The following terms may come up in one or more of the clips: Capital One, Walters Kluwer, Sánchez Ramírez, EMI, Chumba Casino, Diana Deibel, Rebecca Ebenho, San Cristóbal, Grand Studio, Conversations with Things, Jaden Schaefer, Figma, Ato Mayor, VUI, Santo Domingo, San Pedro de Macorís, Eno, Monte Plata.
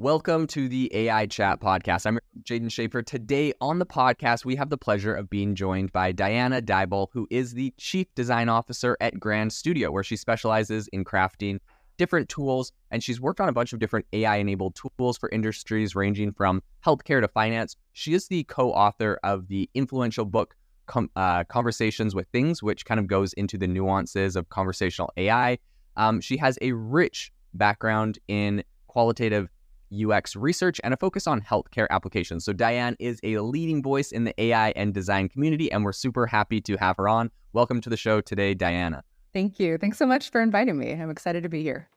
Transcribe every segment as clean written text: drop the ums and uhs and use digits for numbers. Welcome to the AI Chat Podcast. I'm Jaden Schaefer. Today on the podcast, we have the pleasure of being joined by Diana Deibel, who is the Chief Design Officer at Grand Studio, where she specializes in crafting different tools, and she's worked on a bunch of different AI-enabled tools for industries ranging from healthcare to finance. She is the co-author of the influential book, Conversations with Things, which kind of goes into the nuances of conversational AI. She has a rich background in qualitative UX research and a focus on healthcare applications. So Diane is a leading voice in the AI and design community, and we're super happy to have her on. Welcome to the show today, Diana. Thank you. Thanks so much for inviting me. I'm excited to be here.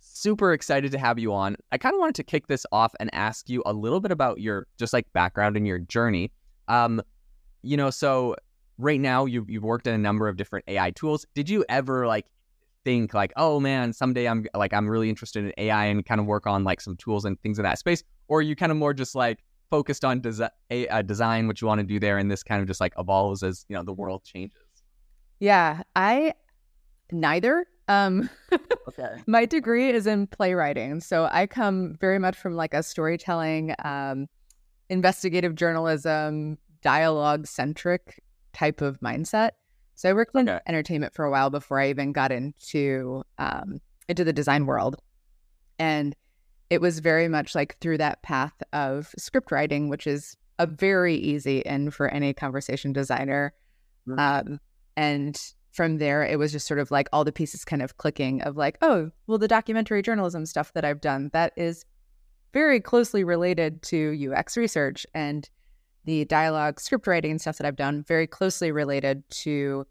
Super excited to have you on. I kind of wanted to kick this off and ask you a little bit about your just like background and your journey. So right now you've worked in a number of different AI tools. Did you ever think like, oh man, someday I'm really interested in AI and kind of work on like some tools and things in that space? Or are you kind of more just like focused on design, what you want to do there, and this kind of just like evolves as, you know, the world changes? Yeah, neither. Okay. My degree is in playwriting. So I come very much from like a storytelling, investigative journalism, dialogue centric type of mindset. So I worked in entertainment for a while before I even got into the design world. And it was very much like through that path of script writing, which is a very easy in for any conversation designer. And from there, it was just sort of like all the pieces kind of clicking of like, oh, well, the documentary journalism stuff that I've done, that is very closely related to UX research, and the dialogue script writing and stuff that I've done very closely related to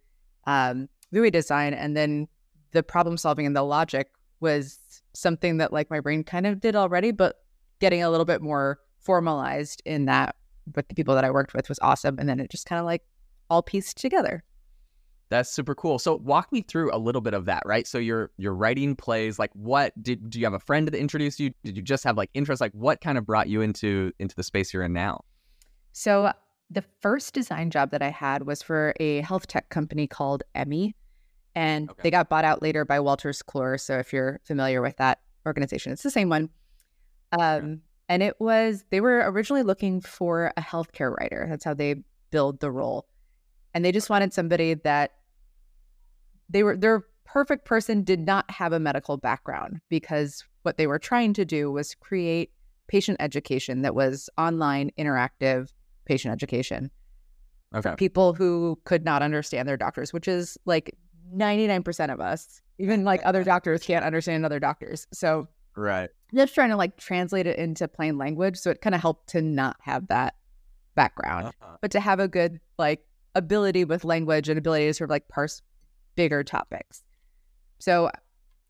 UI design. And then the problem solving and the logic was something that like my brain kind of did already, but getting a little bit more formalized in that with the people that I worked with was awesome. And then it just kind of like all pieced together. That's super cool. So walk me through a little bit of that, right? So you're writing plays. Like, what do you have a friend that introduced you? Did you just have like interest? Like, what kind of brought you into the space you're in now? So the first design job that I had was for a health tech company called EMI, and they got bought out later by Walters Kluwer. So if you're familiar with that organization, it's the same one. And they were originally looking for a healthcare writer. That's how they build the role. And they just wanted somebody that their perfect person did not have a medical background, because what they were trying to do was create patient education that was online, interactive, patient education. For people who could not understand their doctors, which is like 99% of us. Even like other doctors can't understand other doctors. So they're trying to like translate it into plain language. So it kind of helped to not have that background, but to have a good like ability with language and ability to sort of like parse bigger topics. So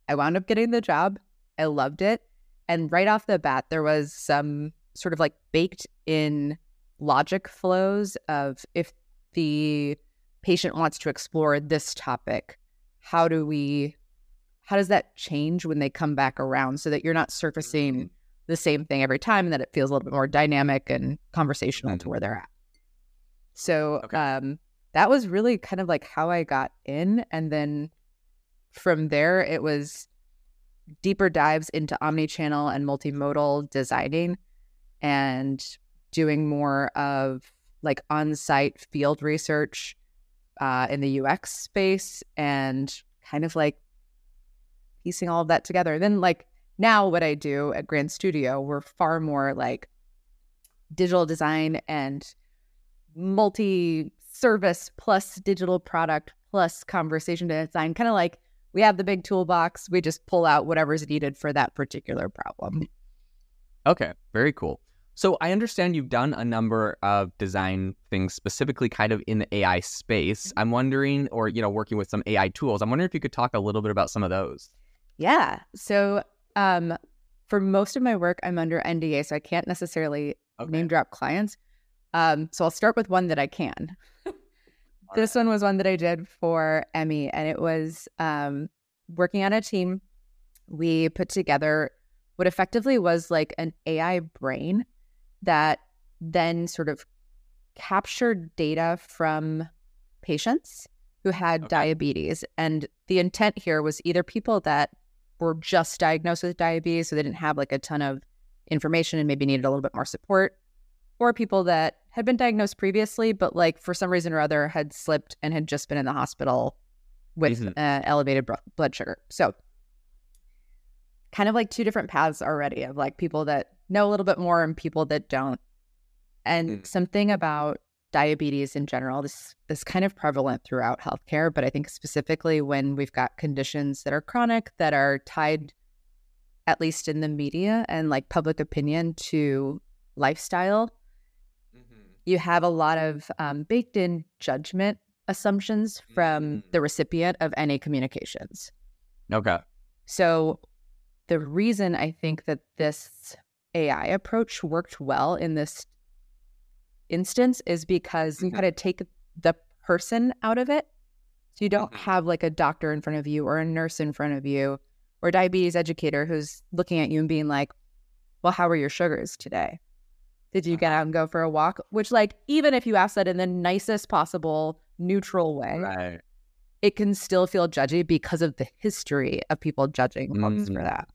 I wound up getting the job. I loved it. And right off the bat, there was some sort of like baked in logic flows of, if the patient wants to explore this topic, how does that change when they come back around, so that you're not surfacing the same thing every time, and that it feels a little bit more dynamic and conversational to where they're at. So that was really kind of like how I got in. And then from there, it was deeper dives into omni-channel and multimodal designing, and doing more of like on-site field research in the UX space, and kind of like piecing all of that together. And then like now what I do at Grand Studio, we're far more like digital design and multi-service plus digital product plus conversation design. Kind of like, we have the big toolbox. We just pull out whatever's needed for that particular problem. Okay, very cool. So I understand you've done a number of design things specifically kind of in the AI space. I'm wondering, or, you know, working with some AI tools, I'm wondering if you could talk a little bit about some of those. Yeah. So for most of my work, I'm under NDA, so I can't necessarily name drop clients. So I'll start with one that I can. This one was one that I did for EMI, and it was working on a team. We put together what effectively was like an AI brain that then sort of captured data from patients who had diabetes. And the intent here was either people that were just diagnosed with diabetes, so they didn't have like a ton of information and maybe needed a little bit more support, or people that had been diagnosed previously, but like for some reason or other had slipped and had just been in the hospital with elevated blood sugar. So kind of like two different paths already of like people that know a little bit more and people that don't. And something about diabetes in general, this is kind of prevalent throughout healthcare, but I think specifically when we've got conditions that are chronic, that are tied, at least in the media and like public opinion, to lifestyle, you have a lot of baked in judgment assumptions from the recipient of any communications. Okay. So the reason I think that this AI approach worked well in this instance is because you gotta take the person out of it. So you don't have like a doctor in front of you or a nurse in front of you or a diabetes educator who's looking at you and being like, well, how were your sugars today? Did you get out and go for a walk? Which, like, even if you ask that in the nicest possible neutral way, it can still feel judgy because of the history of people judging folks for that.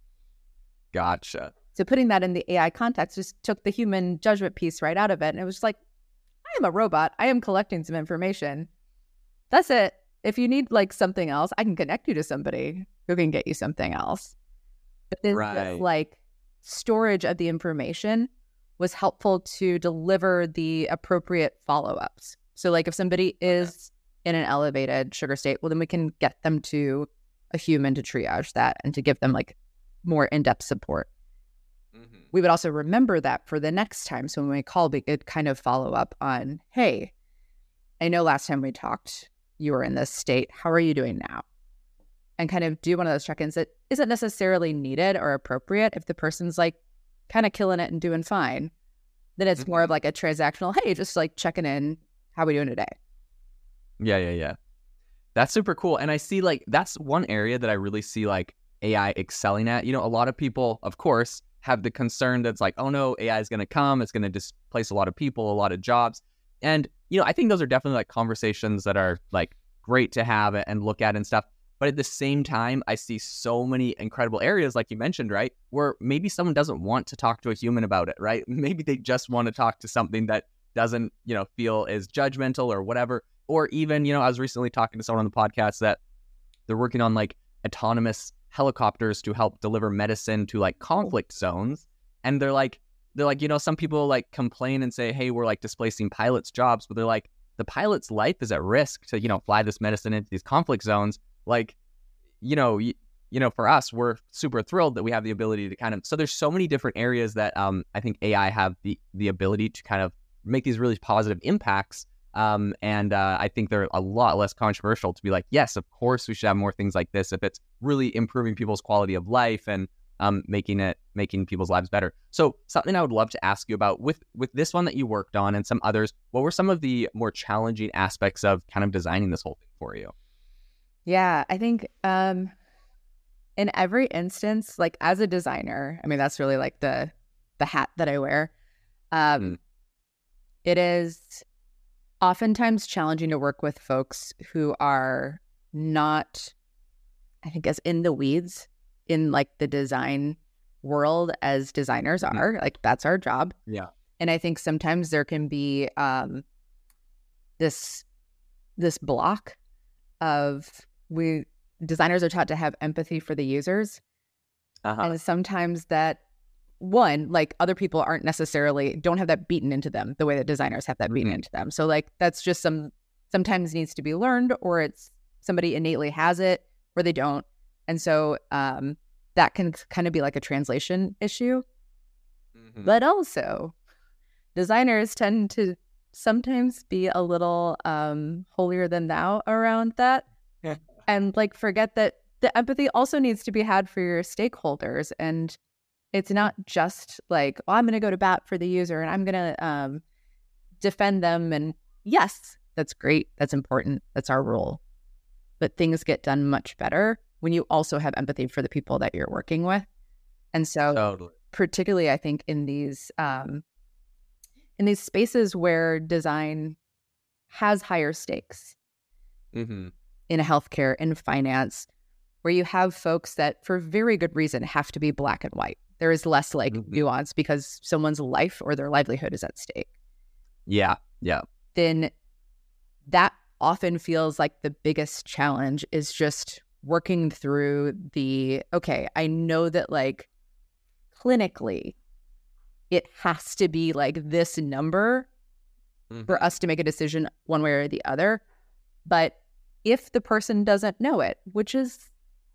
Gotcha. So putting that in the AI context just took the human judgment piece right out of it. And it was just like, I am a robot. I am collecting some information. That's it. If you need like something else, I can connect you to somebody who can get you something else. But this like storage of the information was helpful to deliver the appropriate follow-ups. So like if somebody is in an elevated sugar state, well, then we can get them to a human to triage that and to give them like more in-depth support. We would also remember that for the next time. So when we call, we could kind of follow up on, hey, I know last time we talked, you were in this state. How are you doing now? And kind of do one of those check-ins that isn't necessarily needed or appropriate. If the person's like kind of killing it and doing fine, then it's more of like a transactional, hey, just like checking in. How are we doing today? Yeah. That's super cool. And I see like that's one area that I really see like AI excelling at. You know, a lot of people, of course, have the concern that's like, oh no, AI is going to come, it's going to displace a lot of people, a lot of jobs. And, you know, I think those are definitely like conversations that are like great to have and look at and stuff. But at the same time, I see so many incredible areas, like you mentioned, right, where maybe someone doesn't want to talk to a human about it, right? Maybe they just want to talk to something that doesn't, you know, feel as judgmental or whatever. Or even, you know, I was recently talking to someone on the podcast that they're working on like autonomous helicopters to help deliver medicine to like conflict zones, and they're like, you know, some people like complain and say, hey, we're like displacing pilots' jobs, but they're like, the pilot's life is at risk to, you know, fly this medicine into these conflict zones. Like, you know, for us, we're super thrilled that we have the ability to kind of, so there's so many different areas that I think AI have the ability to kind of make these really positive impacts, and I think they're a lot less controversial to be like, yes, of course we should have more things like this if it's really improving people's quality of life and making people's lives better. So something I would love to ask you about with this one that you worked on and some others, what were some of the more challenging aspects of kind of designing this whole thing for you? Yeah, I think in every instance, like as a designer, I mean, that's really like the hat that I wear. It is oftentimes challenging to work with folks who are not, I think, as in the weeds in like the design world as designers are. Like that's our job. Yeah. And I think sometimes there can be this block of designers are taught to have empathy for the users, and sometimes that one, like other people don't have that beaten into them the way that designers have that beaten into them. So like that's just sometimes needs to be learned, or it's somebody innately has it or they don't. And so that can kind of be like a translation issue. But also designers tend to sometimes be a little holier than thou around that. Yeah. And like forget that the empathy also needs to be had for your stakeholders. And it's not just like, oh, I'm going to go to bat for the user and I'm going to defend them. And yes, that's great. That's important. That's our role. But things get done much better when you also have empathy for the people that you're working with. And so particularly, I think, in these spaces where design has higher stakes in healthcare, in finance, where you have folks that for very good reason have to be black and white. There is less like nuance because someone's life or their livelihood is at stake. Yeah. Yeah. Then that often feels like the biggest challenge is just working through the, okay, I know that like clinically it has to be like this number for us to make a decision one way or the other. But if the person doesn't know it, which is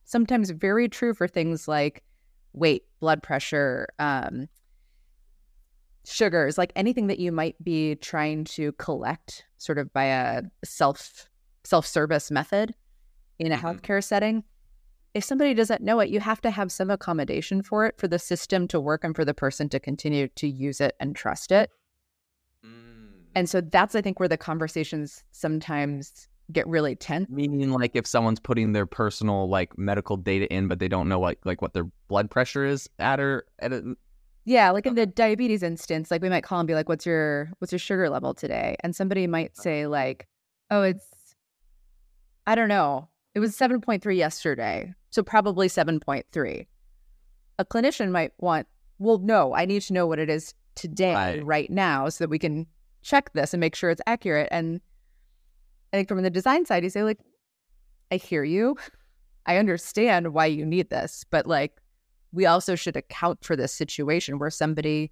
sometimes very true for things like weight, blood pressure, sugars, like anything that you might be trying to collect sort of by a self-service method in a healthcare setting, if somebody doesn't know it, you have to have some accommodation for it, for the system to work and for the person to continue to use it and trust it. And so that's, I think, where the conversations sometimes get really tense. Meaning, like, if someone's putting their personal, like, medical data in, but they don't know, like what their blood pressure is at or at a... Yeah, like in the diabetes instance, like, we might call and be like, what's your sugar level today? And somebody might say, like, oh, it's, I don't know, it was 7.3 yesterday, so probably 7.3. A clinician might want, well, no, I need to know what it is today, right now, so that we can check this and make sure it's accurate. And I think from the design side, you say, like, I hear you. I understand why you need this, but, like, we also should account for this situation where somebody,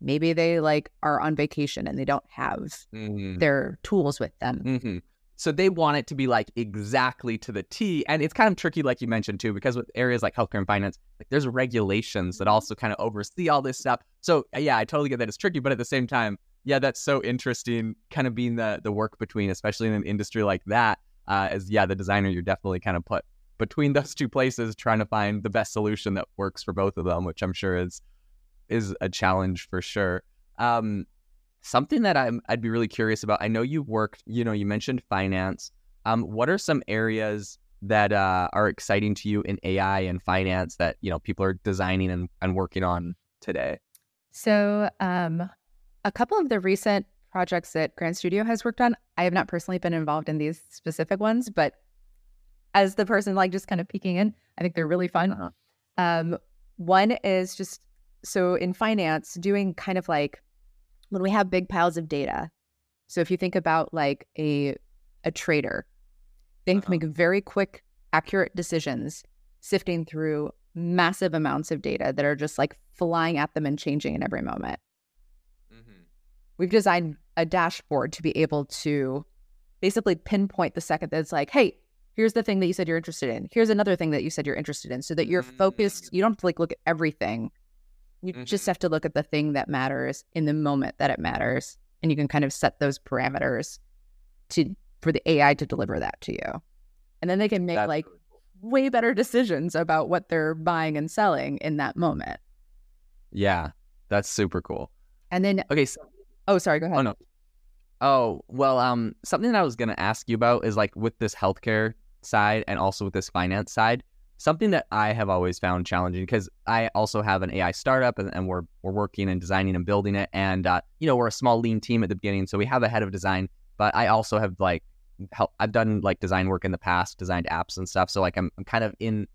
maybe they, like, are on vacation and they don't have their tools with them. So they want it to be, like, exactly to the T. And it's kind of tricky, like you mentioned, too, because with areas like healthcare and finance, like, there's regulations that also kind of oversee all this stuff. So, yeah, I totally get that it's tricky, but at the same time, yeah, that's so interesting, kind of being the work between, especially in an industry like that, as, yeah, the designer, you're definitely kind of put between those two places, trying to find the best solution that works for both of them, which I'm sure is a challenge for sure. Something that I'd be really curious about, I know you've worked, you mentioned finance. What are some areas that are exciting to you in AI and finance that, people are designing and working on today? So, a couple of the recent projects that Grand Studio has worked on, I have not personally been involved in these specific ones, but as the person like just kind of peeking in, I think they're really fun. One is just, so in finance, doing kind of like when we have big piles of data. So if you think about like a trader, they can make very quick, accurate decisions, sifting through massive amounts of data that are just like flying at them and changing in every moment. We've designed a dashboard to be able to basically pinpoint the second that it's like, hey, here's the thing that you said you're interested in. Here's another thing that you said you're interested in, so that you're focused. You don't have to like look at everything. You just have to look at the thing that matters in the moment that it matters. And you can kind of set those parameters for the AI to deliver that to you. And then they can make like way better decisions about what they're buying and selling in that moment. Yeah, that's super cool. And then... okay. Oh, sorry, go ahead. Oh, no. Oh, well, something that I was going to ask you about is like with this healthcare side and also with this finance side, something that I have always found challenging, because I also have an AI startup and we're working and designing and building it. And, we're a small lean team at the beginning. So we have a head of design, but I also have like I've done like design work in the past, designed apps and stuff. So like I'm kind of in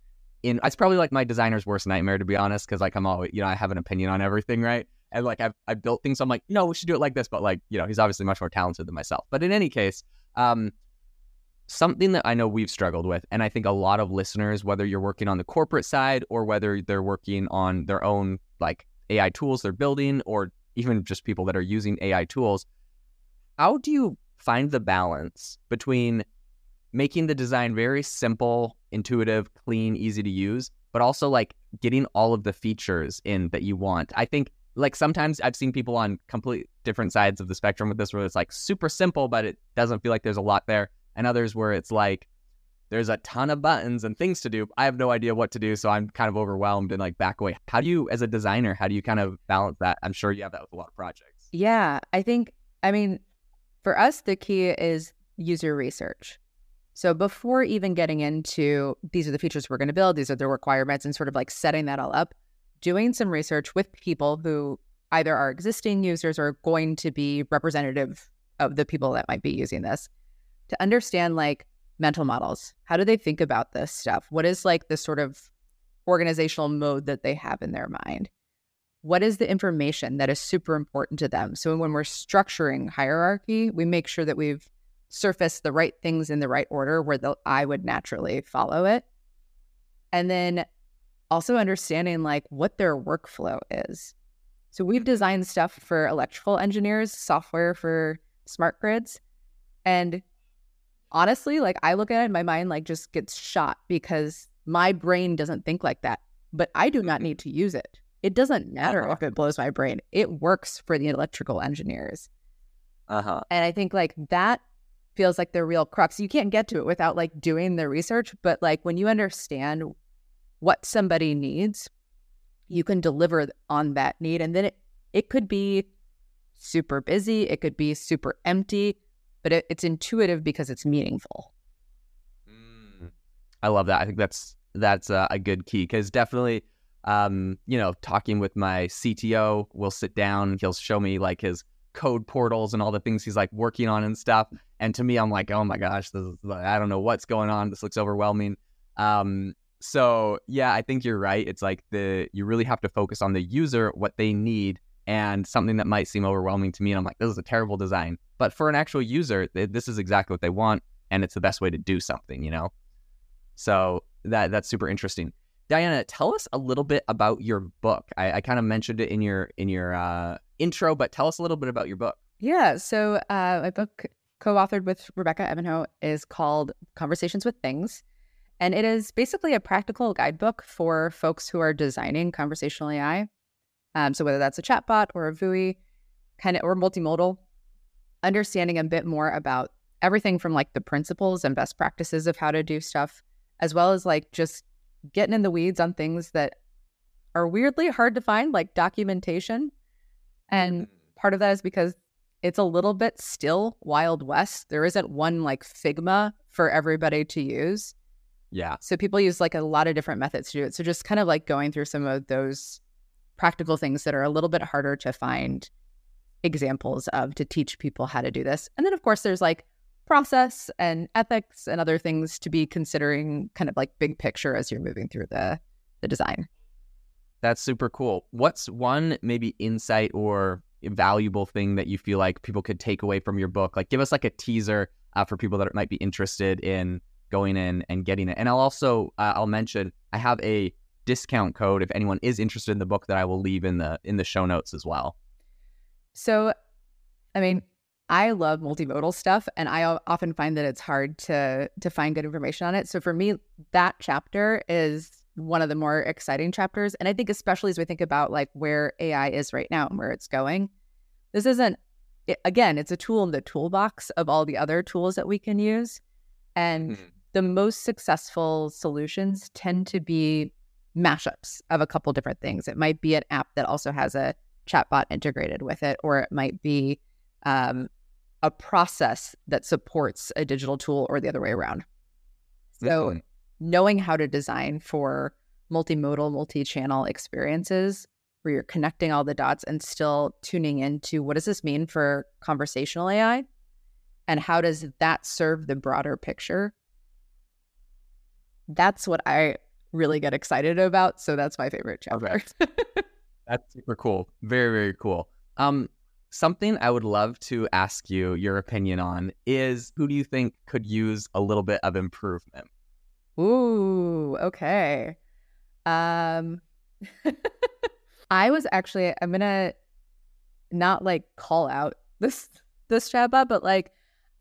it's probably like my designer's worst nightmare, to be honest, because like I'm always, I have an opinion on everything, right? And like I've built things, so I'm like, no, we should do it like this. But like, he's obviously much more talented than myself. But in any case, something that I know we've struggled with, and I think a lot of listeners, whether you're working on the corporate side or whether they're working on their own like AI tools they're building, or even just people that are using AI tools, how do you find the balance between making the design very simple, intuitive, clean, easy to use, but also like getting all of the features in that you want? I think like sometimes I've seen people on complete different sides of the spectrum with this, where it's like super simple, but it doesn't feel like there's a lot there. And others where it's like, there's a ton of buttons and things to do. I have no idea what to do. So I'm kind of overwhelmed and like back away. How do you, as a designer, how do you kind of balance that? I'm sure you have that with a lot of projects. Yeah, I mean, for us, the key is user research. So before even getting into these are the features we're going to build, these are the requirements, and sort of like setting that all up, doing some research with people who either are existing users or going to be representative of the people that might be using this, to understand like mental models. How do they think about this stuff? What is like the sort of organizational mode that they have in their mind? what is the information that is super important to them? So when we're structuring hierarchy, we make sure that we've surfaced the right things in the right order where the eye would naturally follow it. And then also understanding like what their workflow is. So we've designed stuff for electrical engineers, software for smart grids. And honestly, like I look at it and my mind like just gets shot because my brain doesn't think like that, but I do not need to use it. It doesn't matter if it blows my brain. It works for the electrical engineers. And I think like that feels like the real crux. You can't get to it without like doing the research, but like when you understand what somebody needs, you can deliver on that need. And then it could be super busy. It could be super empty, but it's intuitive because it's meaningful. I love that. I think that's a good key because definitely, you know, talking with my CTO, we'll sit down, he'll show me like his code portals and all the things he's like working on and stuff. And to me, I'm like, oh my gosh, this is, I don't know what's going on. This looks overwhelming. So yeah, I think you're right. It's like you really have to focus on the user, what they need, and something that might seem overwhelming to me. And I'm like, this is a terrible design, but for an actual user, this is exactly what they want. And it's the best way to do something, you know? So that's super interesting. Diana, tell us a little bit about your book. I kind of mentioned it in your intro, but tell us a little bit about your book. Yeah. So my book, co-authored with Rebecca Ebenho, is called Conversations with Things. And it is basically a practical guidebook for folks who are designing conversational AI. So whether that's a chatbot or a VUI, or multimodal, understanding a bit more about everything from like the principles and best practices of how to do stuff, as well as like just getting in the weeds on things that are weirdly hard to find, like documentation. And part of that is because it's a little bit still Wild West. There isn't one like Figma for everybody to use. Yeah. So people use like a lot of different methods to do it. So just kind of like going through some of those practical things that are a little bit harder to find examples of to teach people how to do this. And then of course there's like process and ethics and other things to be considering, kind of like big picture as you're moving through the design. That's super cool. What's one maybe insight or valuable thing that you feel like people could take away from your book? Like give us like a teaser for people that might be interested in going in and getting it. And I'll also I'll mention I have a discount code if anyone is interested in the book that I will leave in the show notes as well. So, I mean, I love multimodal stuff, and I often find that it's hard to find good information on it. So for me, that chapter is one of the more exciting chapters. And I think especially as we think about like where AI is right now and where it's going, this isn't, again, it's a tool in the toolbox of all the other tools that we can use. And the most successful solutions tend to be mashups of a couple different things. It might be an app that also has a chatbot integrated with it, or it might be a process that supports a digital tool, or the other way around. So knowing how to design for multimodal, multi-channel experiences where you're connecting all the dots and still tuning into what does this mean for conversational AI and how does that serve the broader picture? That's what I really get excited about. So that's my favorite chapter. Okay. That's super cool. Very, very cool. Something I would love to ask you your opinion on is who do you think could use a little bit of improvement? Ooh, okay. I'm going to not like call out this chatbot, but like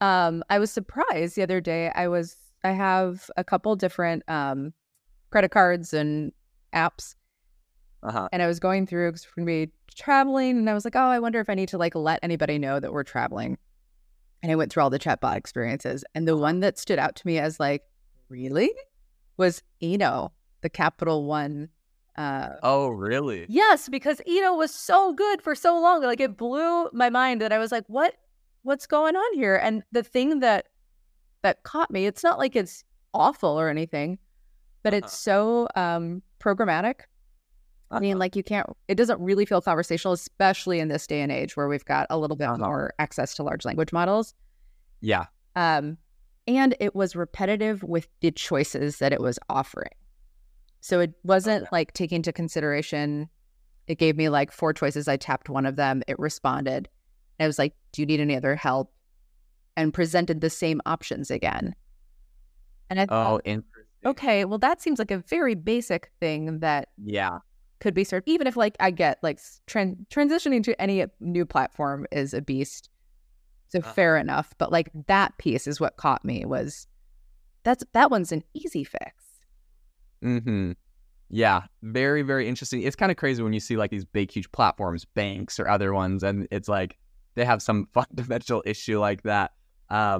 I was surprised the other day. I have a couple different credit cards and apps. And I was going through because we're going to be traveling, and I was like, oh, I wonder if I need to like let anybody know that we're traveling. And I went through all the chatbot experiences, and the one that stood out to me as like really was Eno, the Capital One. Oh, really? Yes, because Eno was so good for so long. Like it blew my mind that I was like, what's going on here? And the thing that caught me, it's not like it's awful or anything, but it's so programmatic. I mean, like it doesn't really feel conversational, especially in this day and age where we've got a little bit more access to large language models. Yeah. And it was repetitive with the choices that it was offering. So it wasn't like taking into consideration It gave me like 4 choices. I tapped one of them. It responded. I was like, do you need any other help? And presented the same options again. And I thought, okay, well, that seems like a very basic thing that could be served. Even if like I get like transitioning to any new platform is a beast. So fair enough. But like that piece is what caught me was that one's an easy fix. Mm-hmm. Yeah, very, very interesting. It's kind of crazy when you see like these big, huge platforms, banks or other ones, and it's like they have some fundamental issue like that. I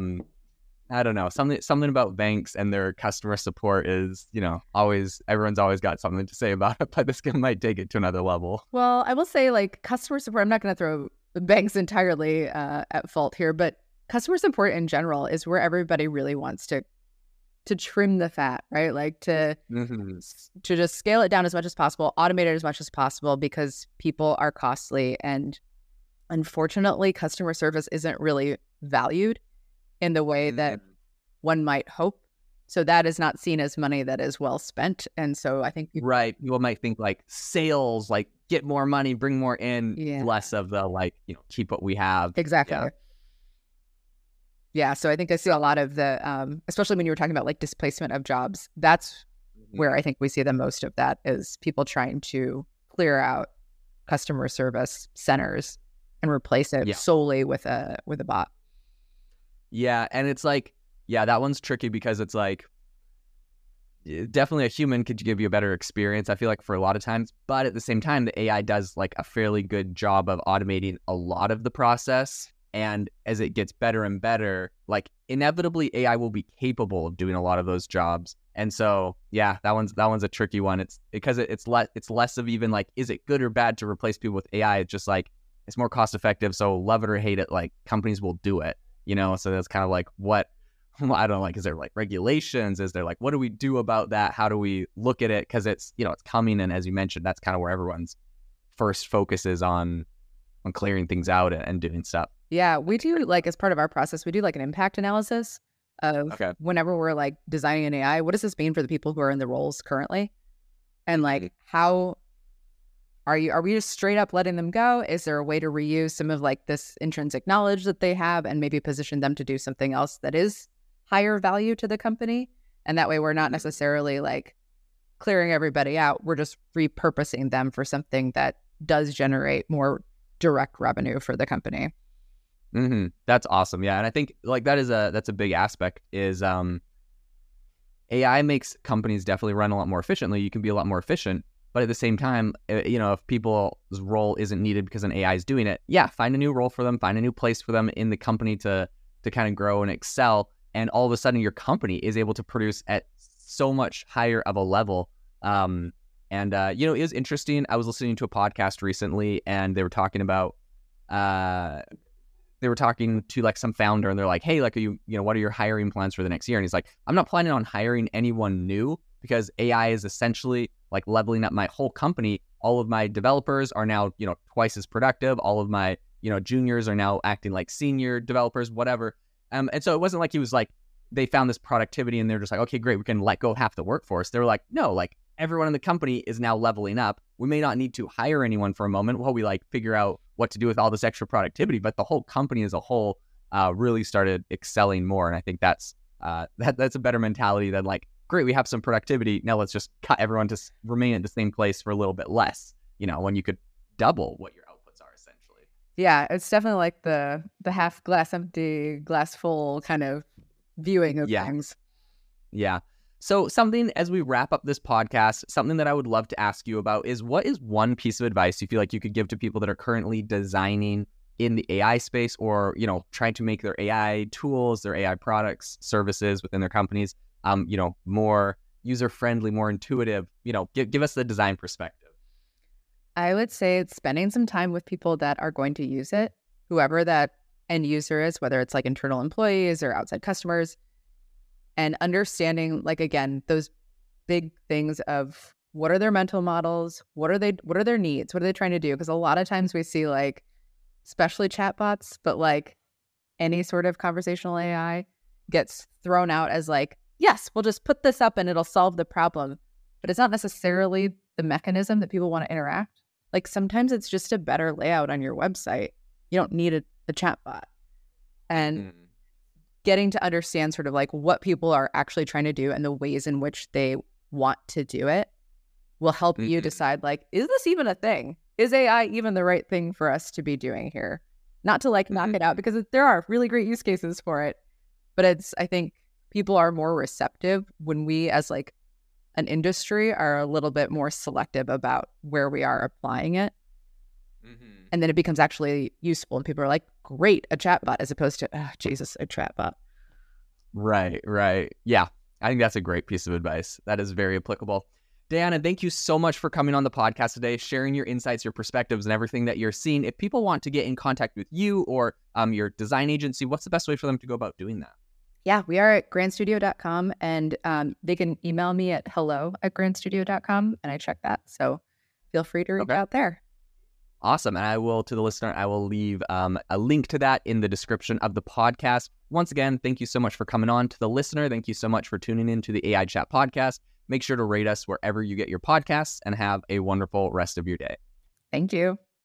don't know. Something about banks and their customer support is, you know, always, everyone's always got something to say about it, but this might take it to another level. Well, I will say like customer support, I'm not going to throw banks entirely at fault here, but customer support in general is where everybody really wants to trim the fat, right? Like to just scale it down as much as possible, automate it as much as possible, because people are costly. And unfortunately, customer service isn't really valued in the way that one might hope. So that is not seen as money that is well spent. And so I think people might think like sales, like get more money, bring more in, less of the like, you know, keep what we have. Exactly. Yeah. So I think I see a lot of the, especially when you were talking about like displacement of jobs, that's where I think we see the most of that, is people trying to clear out customer service centers and replace it solely with a bot. Yeah. And it's like, that one's tricky, because it's like, definitely a human could give you a better experience, I feel like, for a lot of times. But at the same time, the AI does like a fairly good job of automating a lot of the process. And as it gets better and better, like inevitably AI will be capable of doing a lot of those jobs. And so, yeah, that one's a tricky one. It's because it's less of even like, is it good or bad to replace people with AI? It's just like, it's more cost effective. So love it or hate it, like companies will do it, you know? So that's kind of like what, I don't know, like, is there like regulations? Is there like, what do we do about that? How do we look at it? Cause it's, you know, it's coming. And as you mentioned, that's kind of where everyone's first focus is on clearing things out and doing stuff. Yeah. We do like, as part of our process, we do like an impact analysis of whenever we're like designing an AI, what does this mean for the people who are in the roles currently? And like, how are we just straight up letting them go? Is there a way to reuse some of like this intrinsic knowledge that they have and maybe position them to do something else that is higher value to the company? And that way we're not necessarily like clearing everybody out. We're just repurposing them for something that does generate more direct revenue for the company. Mm-hmm. That's awesome. Yeah. And I think like that's a big aspect is AI makes companies definitely run a lot more efficiently. You can be a lot more efficient. But at the same time, you know, if people's role isn't needed because an AI is doing it, find a new role for them, find a new place for them in the company to kind of grow and excel. And all of a sudden your company is able to produce at so much higher of a level. You know, it was interesting. I was listening to a podcast recently and they were talking about, they were talking to like some founder and they're like, hey, like, you know, what are your hiring plans for the next year? And he's like, I'm not planning on hiring anyone new because AI is essentially like leveling up my whole company. All of my developers are now, you know, twice as productive. All of my, you know, juniors are now acting like senior developers, whatever. And so it wasn't like he was like, they found this productivity and they're just like, okay, great, we can let go of half the workforce. They were like, no, like everyone in the company is now leveling up. We may not need to hire anyone for a moment while we like figure out what to do with all this extra productivity, but the whole company as a whole really started excelling more. And I think that's a better mentality than like, great, we have some productivity. Now let's just cut everyone to remain at the same place for a little bit less, you know, when you could double what your outputs are essentially. Yeah, it's definitely like the half glass empty, glass full kind of viewing of things. Yeah. So something, as we wrap up this podcast, something that I would love to ask you about is, what is one piece of advice you feel like you could give to people that are currently designing in the AI space, or, you know, trying to make their AI tools, their AI products, services within their companies, you know, more user-friendly, more intuitive? You know, give us the design perspective. I would say it's spending some time with people that are going to use it, whoever that end user is, whether it's like internal employees or outside customers, and understanding, like, again, those big things of what are their mental models? What are their needs? What are they trying to do? Because a lot of times we see like, especially chatbots, but like any sort of conversational AI gets thrown out as like, yes, we'll just put this up and it'll solve the problem. But it's not necessarily the mechanism that people want to interact. Like sometimes it's just a better layout on your website. You don't need a chat bot. And getting to understand sort of like what people are actually trying to do and the ways in which they want to do it will help you decide like, is this even a thing? Is AI even the right thing for us to be doing here? Not to like knock it out, because there are really great use cases for it. But it's, I think people are more receptive when we as like an industry are a little bit more selective about where we are applying it. And then it becomes actually useful and people are like, great, a chatbot, as opposed to, oh, Jesus, a chatbot. Right, right. Yeah, I think that's a great piece of advice. That is very applicable. Diana, thank you so much for coming on the podcast today, sharing your insights, your perspectives, and everything that you're seeing. If people want to get in contact with you or your design agency, what's the best way for them to go about doing that? Yeah, we are at grandstudio.com, and they can email me at hello@grandstudio.com, and I check that. So feel free to reach out there. Awesome. And I will, to the listener, I will leave a link to that in the description of the podcast. Once again, thank you so much for coming on. To the listener, thank you so much for tuning in to the AI Chat podcast. Make sure to rate us wherever you get your podcasts, and have a wonderful rest of your day. Thank you.